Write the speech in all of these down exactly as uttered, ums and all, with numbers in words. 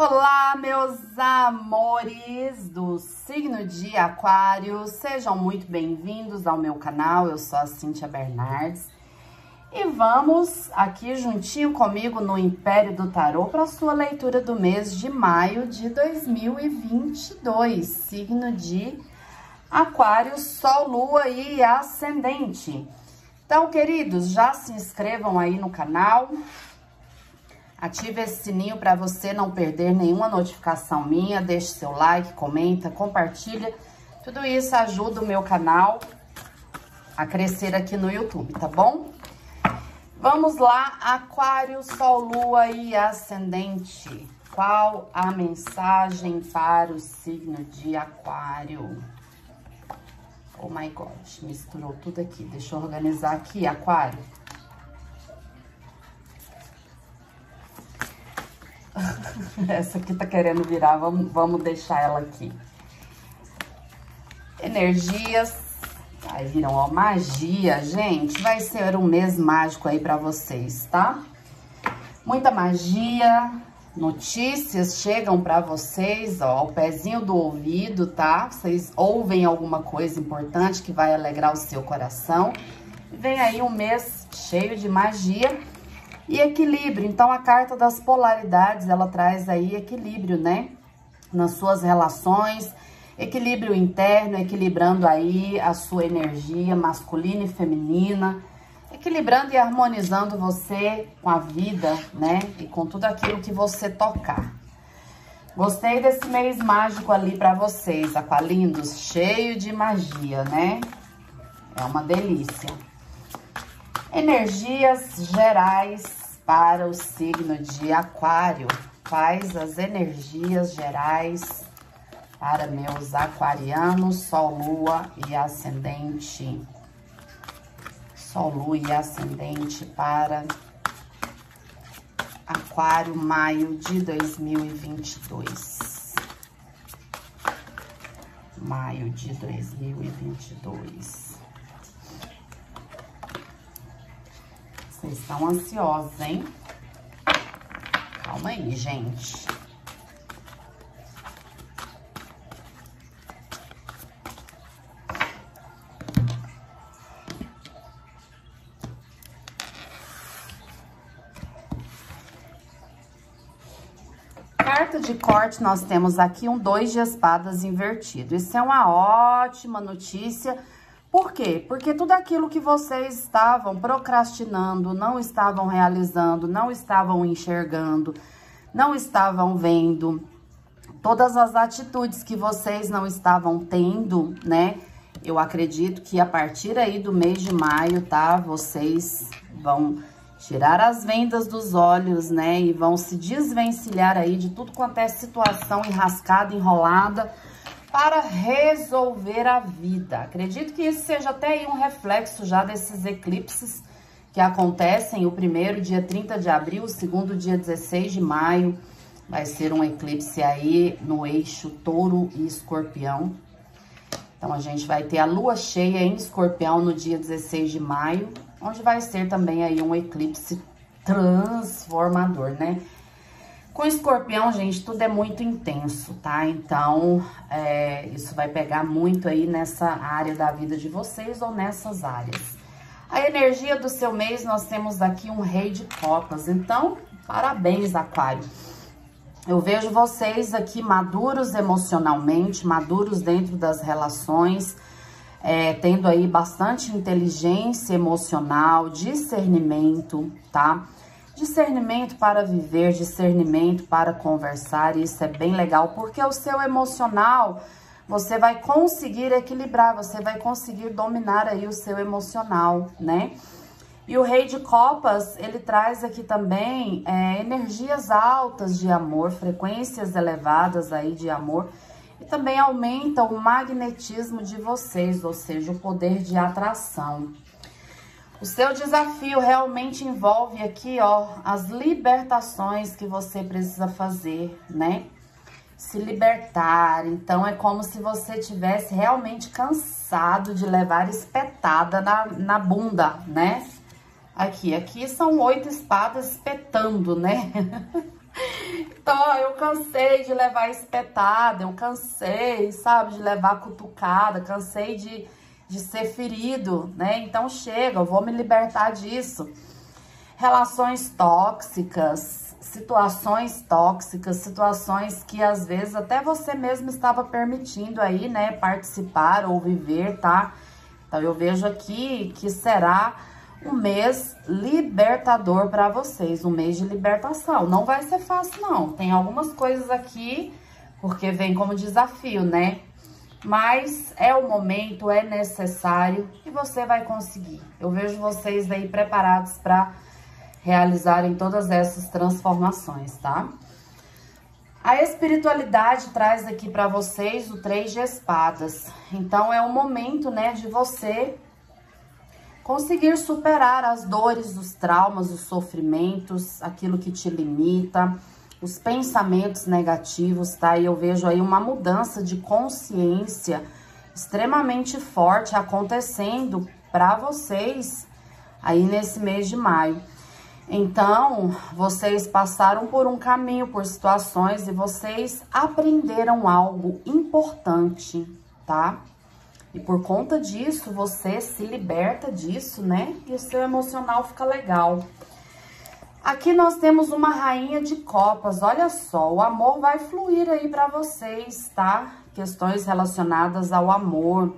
Olá, meus amores do signo de Aquário, sejam muito bem-vindos ao meu canal, eu sou a Cíntia Bernardes e vamos aqui juntinho comigo no Império do Tarô para a sua leitura do mês de maio de dois mil e vinte e dois, signo de Aquário, Sol, Lua e Ascendente. Então, queridos, já se inscrevam aí no canal. Ative esse sininho para você não perder nenhuma notificação minha, deixe seu like, comenta, compartilha. Tudo isso ajuda o meu canal a crescer aqui no YouTube, tá bom? Vamos lá, Aquário, Sol, Lua e Ascendente. Qual a mensagem para o signo de Aquário? Oh my God, misturou tudo aqui. Deixa eu organizar aqui, Aquário. Essa aqui tá querendo virar, vamos, vamos deixar ela aqui. Energias. Aí viram, ó, magia, gente. Vai ser um mês mágico aí pra vocês, tá? Muita magia. Notícias chegam pra vocês, ó, o pezinho do ouvido, tá? Vocês ouvem alguma coisa importante que vai alegrar o seu coração. Vem aí um mês cheio de magia. E equilíbrio, então a carta das polaridades, ela traz aí equilíbrio, né? Nas suas relações, equilíbrio interno, equilibrando aí a sua energia masculina e feminina, equilibrando e harmonizando você com a vida, né? E com tudo aquilo que você tocar. Gostei desse mês mágico ali pra vocês, aqualindos, cheio de magia, né? É uma delícia. Energias gerais para o signo de Aquário. Quais as energias gerais para meus aquarianos, Sol, Lua e Ascendente? Sol, Lua e Ascendente para Aquário, maio de dois mil e vinte e dois. Maio de dois mil e vinte e dois. Vocês estão ansiosos, hein? Calma aí, gente. Carta de corte, nós temos aqui um dois de espadas invertido. Isso é uma ótima notícia. Por quê? Porque tudo aquilo que vocês estavam procrastinando, não estavam realizando, não estavam enxergando, não estavam vendo, todas as atitudes que vocês não estavam tendo, né? Eu acredito que a partir aí do mês de maio, tá? Vocês vão tirar as vendas dos olhos, né? E vão se desvencilhar aí de tudo quanto é situação enrascada, enrolada, para resolver a vida. Acredito que isso seja até aí um reflexo já desses eclipses que acontecem. O primeiro dia trinta de abril, o segundo dia dezesseis de maio. Vai ser um eclipse aí no eixo Touro e Escorpião. Então, a gente vai ter a lua cheia em Escorpião no dia dezesseis de maio, onde vai ser também aí um eclipse transformador, né? Com Escorpião, gente, tudo é muito intenso, tá? Então, é, isso vai pegar muito aí nessa área da vida de vocês ou nessas áreas. A energia do seu mês, nós temos aqui um rei de copas. Então, parabéns, Aquário. Eu vejo vocês aqui maduros emocionalmente, maduros dentro das relações, é, tendo aí bastante inteligência emocional, discernimento, tá? Discernimento para viver, discernimento para conversar, isso é bem legal, porque o seu emocional, você vai conseguir equilibrar, você vai conseguir dominar aí o seu emocional, né? E o rei de copas, ele traz aqui também é, energias altas de amor, frequências elevadas aí de amor, e também aumenta o magnetismo de vocês, ou seja, o poder de atração. O seu desafio realmente envolve aqui, ó, as libertações que você precisa fazer, né? Se libertar. Então, é como se você tivesse realmente cansado de levar espetada na, na bunda, né? Aqui, aqui são oito espadas espetando, né? Ó, eu cansei de levar espetada, eu cansei, sabe, de levar cutucada, cansei de, de ser ferido, né? Então chega, eu vou me libertar disso. Relações tóxicas, situações tóxicas, situações que às vezes até você mesmo estava permitindo aí, né, participar ou viver, tá? Então eu vejo aqui que será um mês libertador para vocês, um mês de libertação. Não vai ser fácil, não. Tem algumas coisas aqui, porque vem como desafio, né? Mas é o momento, é necessário e você vai conseguir. Eu vejo vocês aí preparados para realizarem todas essas transformações, tá? A espiritualidade traz aqui para vocês o Três de Espadas. Então, é o momento, né, de você conseguir superar as dores, os traumas, os sofrimentos, aquilo que te limita, os pensamentos negativos, tá? E eu vejo aí uma mudança de consciência extremamente forte acontecendo para vocês aí nesse mês de maio. Então, vocês passaram por um caminho, por situações e vocês aprenderam algo importante, tá? E por conta disso, você se liberta disso, né? E o seu emocional fica legal. Aqui nós temos uma rainha de copas. Olha só, o amor vai fluir aí pra vocês, tá? Questões relacionadas ao amor.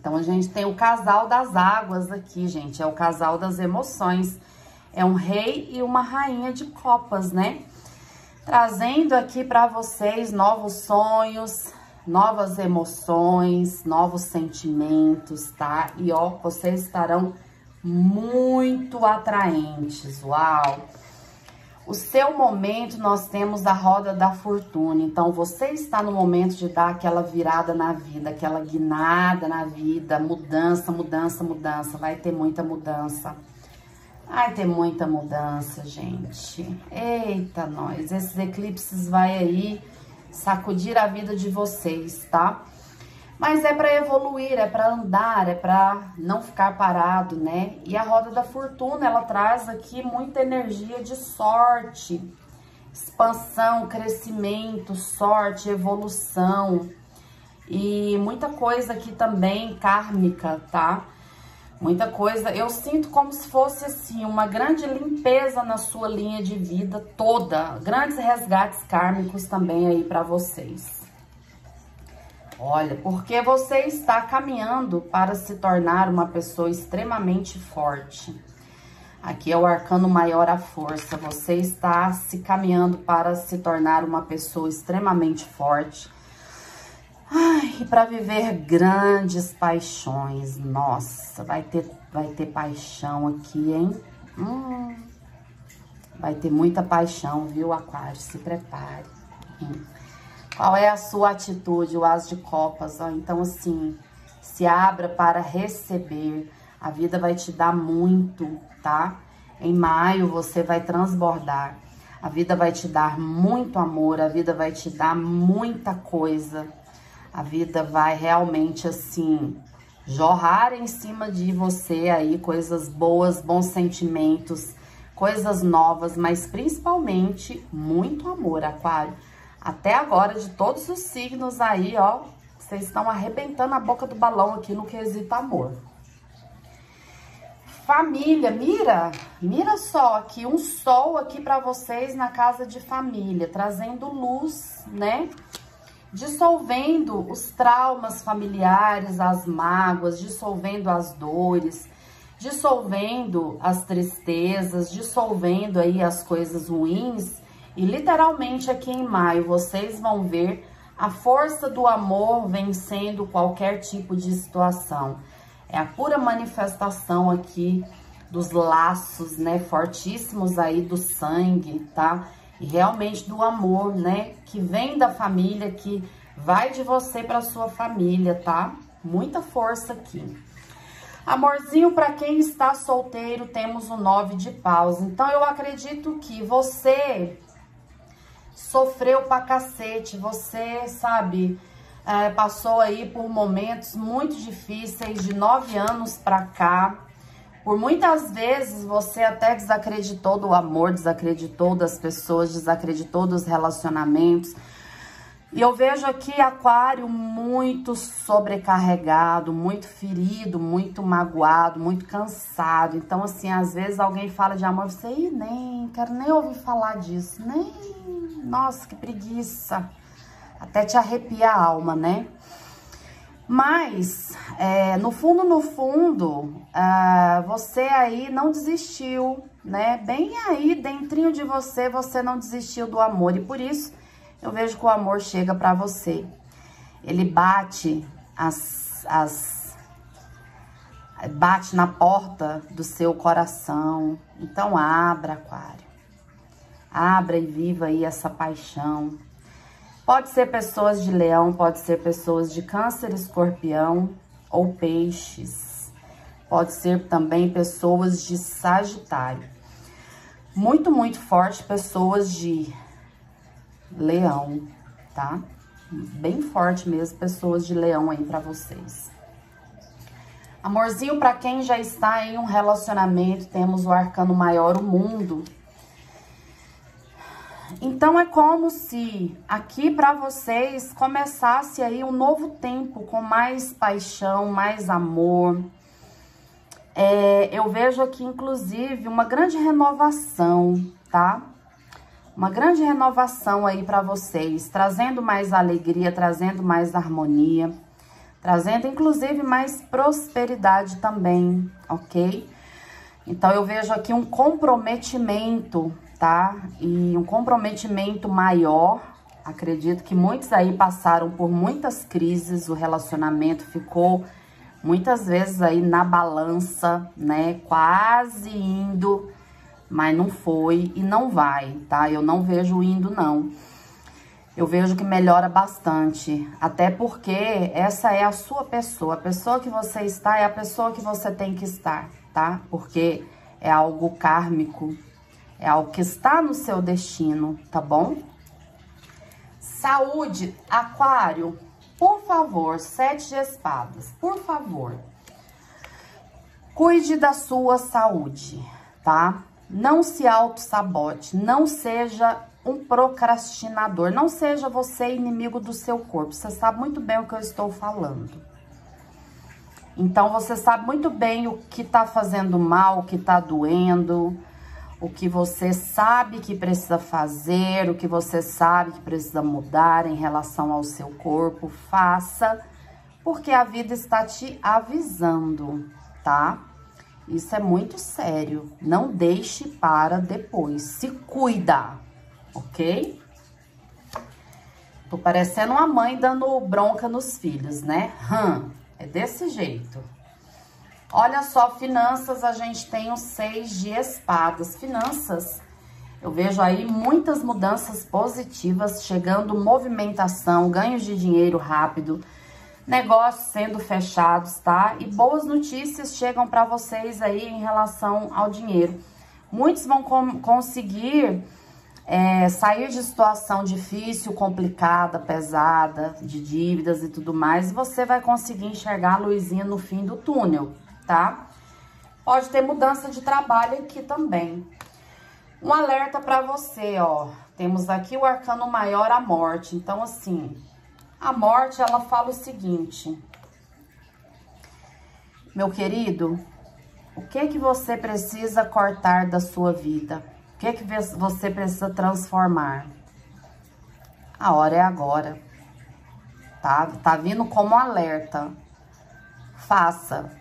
Então, a gente tem o casal das águas aqui, gente. É o casal das emoções. É um rei e uma rainha de copas, né? Trazendo aqui pra vocês novos sonhos, novas emoções, novos sentimentos, tá? E ó, vocês estarão muito atraentes, uau! O seu momento, nós temos a roda da fortuna. Então, você está no momento de dar aquela virada na vida, aquela guinada na vida, mudança, mudança, mudança. Vai ter muita mudança. Vai ter muita mudança, gente. Eita, nós! Esses eclipses vai aí sacudir a vida de vocês, tá? Mas é pra evoluir, é pra andar, é pra não ficar parado, né? E a roda da fortuna, ela traz aqui muita energia de sorte, expansão, crescimento, sorte, evolução e muita coisa aqui também kármica, tá? Muita coisa, eu sinto como se fosse assim, uma grande limpeza na sua linha de vida toda. Grandes resgates kármicos também aí pra vocês. Olha, porque você está caminhando para se tornar uma pessoa extremamente forte. Aqui é o arcano maior, a força. Você está se caminhando para se tornar uma pessoa extremamente forte. Ai, e para viver grandes paixões, nossa, vai ter, vai ter paixão aqui, hein? Hum, vai ter muita paixão, viu, Aquário? Se prepare. Hum. Qual é a sua atitude, o As de Copas? Ó, então, assim, se abra para receber, a vida vai te dar muito, tá? Em maio, você vai transbordar, a vida vai te dar muito amor, a vida vai te dar muita coisa. A vida vai realmente, assim, jorrar em cima de você aí coisas boas, bons sentimentos, coisas novas, mas principalmente muito amor, Aquário. Até agora, de todos os signos aí, ó, vocês estão arrebentando a boca do balão aqui no quesito amor. Família, mira, mira só aqui, um sol aqui pra vocês na casa de família, trazendo luz, né? Dissolvendo os traumas familiares, as mágoas, dissolvendo as dores, dissolvendo as tristezas, dissolvendo aí as coisas ruins. E literalmente aqui em maio vocês vão ver a força do amor vencendo qualquer tipo de situação. É a pura manifestação aqui dos laços, né, fortíssimos aí do sangue, tá? E realmente do amor, né? Que vem da família, que vai de você pra sua família, tá? Muita força aqui. Amorzinho, pra quem está solteiro, temos o nove de paus. Então, eu acredito que você sofreu pra cacete. Você, sabe, é, passou aí por momentos muito difíceis de nove anos pra cá. Por muitas vezes você até desacreditou do amor, desacreditou das pessoas, desacreditou dos relacionamentos. E eu vejo aqui Aquário muito sobrecarregado, muito ferido, muito magoado, muito cansado. Então, assim, às vezes alguém fala de amor, você Ih, nem, quero nem ouvir falar disso, nem, nossa, que preguiça. Até te arrepia a alma, né? Mas, é, no fundo, no fundo, ah, você aí não desistiu, né? Bem aí, dentrinho de você, você não desistiu do amor. E por isso, eu vejo que o amor chega pra você. Ele bate as, as, bate na porta do seu coração. Então, abra, Aquário. Abra e viva aí essa paixão. Pode ser pessoas de Leão, pode ser pessoas de Câncer, Escorpião ou Peixes. Pode ser também pessoas de Sagitário. Muito, muito forte pessoas de Leão, tá? Bem forte mesmo pessoas de Leão aí pra vocês. Amorzinho, pra quem já está em um relacionamento, temos o arcano maior, o mundo. Então, é como se aqui para vocês começasse aí um novo tempo com mais paixão, mais amor. É, eu vejo aqui, inclusive, uma grande renovação, tá? Uma grande renovação aí para vocês, trazendo mais alegria, trazendo mais harmonia, trazendo, inclusive, mais prosperidade também, ok? Então, eu vejo aqui um comprometimento, tá? E um comprometimento maior. Acredito que muitos aí passaram por muitas crises, o relacionamento ficou muitas vezes aí na balança, né? Quase indo, mas não foi e não vai, tá? Eu não vejo indo, não. Eu vejo que melhora bastante, até porque essa é a sua pessoa. A pessoa que você está é a pessoa que você tem que estar, tá? Porque é algo kármico. É algo que está no seu destino, tá bom? Saúde, Aquário, por favor, sete de espadas, por favor. Cuide da sua saúde, tá? Não se auto-sabote, não seja um procrastinador, não seja você inimigo do seu corpo. Você sabe muito bem o que eu estou falando. Então, você sabe muito bem o que tá fazendo mal, o que tá doendo, o que você sabe que precisa fazer, o que você sabe que precisa mudar em relação ao seu corpo, faça, porque a vida está te avisando, tá? Isso é muito sério, não deixe para depois, se cuida, ok? Tô parecendo uma mãe dando bronca nos filhos, né? Hum, é desse jeito. Olha só, finanças, a gente tem o seis de espadas. Finanças, eu vejo aí muitas mudanças positivas, chegando movimentação, ganhos de dinheiro rápido, negócios sendo fechados, tá? E boas notícias chegam para vocês aí em relação ao dinheiro. Muitos vão com- conseguir é, sair de situação difícil, complicada, pesada, de dívidas e tudo mais. E você vai conseguir enxergar a luzinha no fim do túnel. Tá? Pode ter mudança de trabalho aqui também. Um alerta pra você, ó. Temos aqui o arcano maior, a morte. Então, assim, a morte, ela fala o seguinte. Meu querido, o que que você precisa cortar da sua vida? O que que você precisa transformar? A hora é agora. Tá? Tá vindo como alerta. Faça.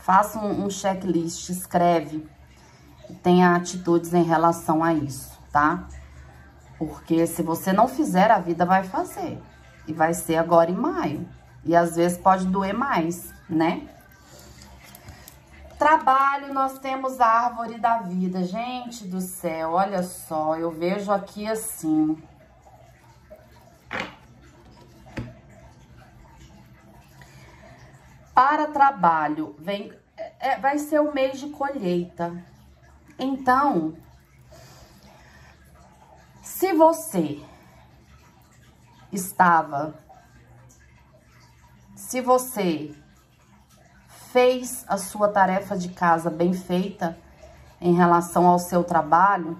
Faça um, um checklist, escreve, tenha atitudes em relação a isso, tá? Porque se você não fizer, a vida vai fazer. E vai ser agora em maio. E às vezes pode doer mais, né? Trabalho, nós temos a árvore da vida. Gente do céu, olha só, eu vejo aqui assim... Para trabalho, vem, é, vai ser o mês de colheita. Então, se você estava, se você fez a sua tarefa de casa bem feita em relação ao seu trabalho,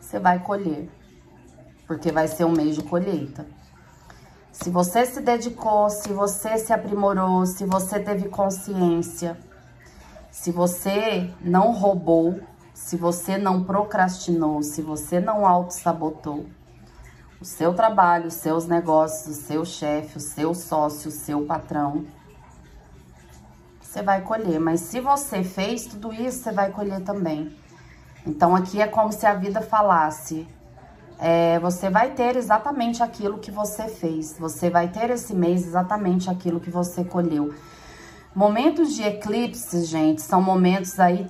você vai colher, porque vai ser um mês de colheita. Se você se dedicou, se você se aprimorou, se você teve consciência, se você não roubou, se você não procrastinou, se você não autossabotou, o seu trabalho, os seus negócios, o seu chefe, o seu sócio, o seu patrão, você vai colher. Mas se você fez tudo isso, você vai colher também. Então, aqui é como se a vida falasse, é, você vai ter exatamente aquilo que você fez, você vai ter esse mês exatamente aquilo que você colheu. Momentos de eclipses, gente, são momentos aí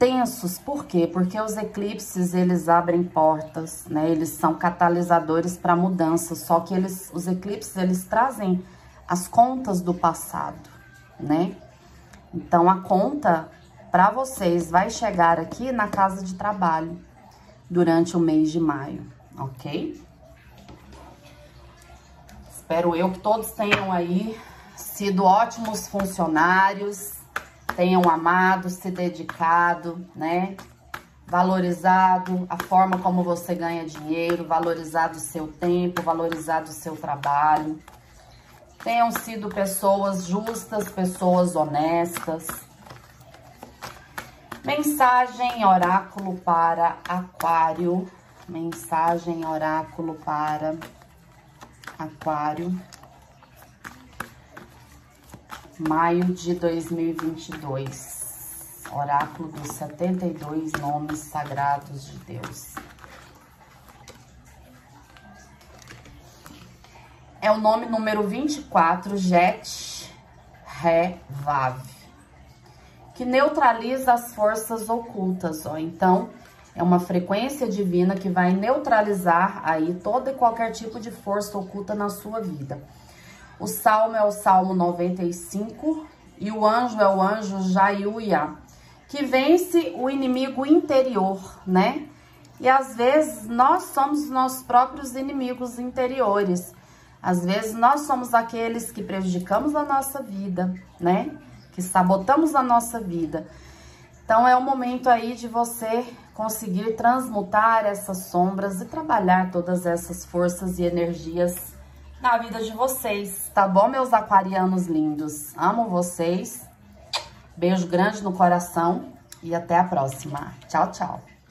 tensos. Por quê? Porque os eclipses, eles abrem portas, né? Eles são catalisadores para mudança, só que eles, os eclipses, eles trazem as contas do passado, né? Então, a conta para vocês vai chegar aqui na casa de trabalho durante o mês de maio, ok? Espero eu que todos tenham aí sido ótimos funcionários, tenham amado, se dedicado, né? Valorizado a forma como você ganha dinheiro, valorizado o seu tempo, valorizado o seu trabalho. Tenham sido pessoas justas, pessoas honestas. Mensagem oráculo para Aquário. Mensagem oráculo para Aquário. Maio de dois mil e vinte e dois, oráculo dos setenta e dois nomes sagrados de Deus. É o nome número vinte e quatro, Jet Revave, que neutraliza as forças ocultas, ó. Então, é uma frequência divina que vai neutralizar aí todo e qualquer tipo de força oculta na sua vida. O salmo é o salmo noventa e cinco e o anjo é o anjo Jayuya, que vence o inimigo interior, né? E às vezes nós somos os nossos próprios inimigos interiores. Às vezes nós somos aqueles que prejudicamos a nossa vida, né? Que sabotamos a nossa vida. Então é o momento aí de você conseguir transmutar essas sombras e trabalhar todas essas forças e energias na vida de vocês, tá bom, meus aquarianos lindos? Amo vocês, beijo grande no coração e até a próxima. Tchau, tchau.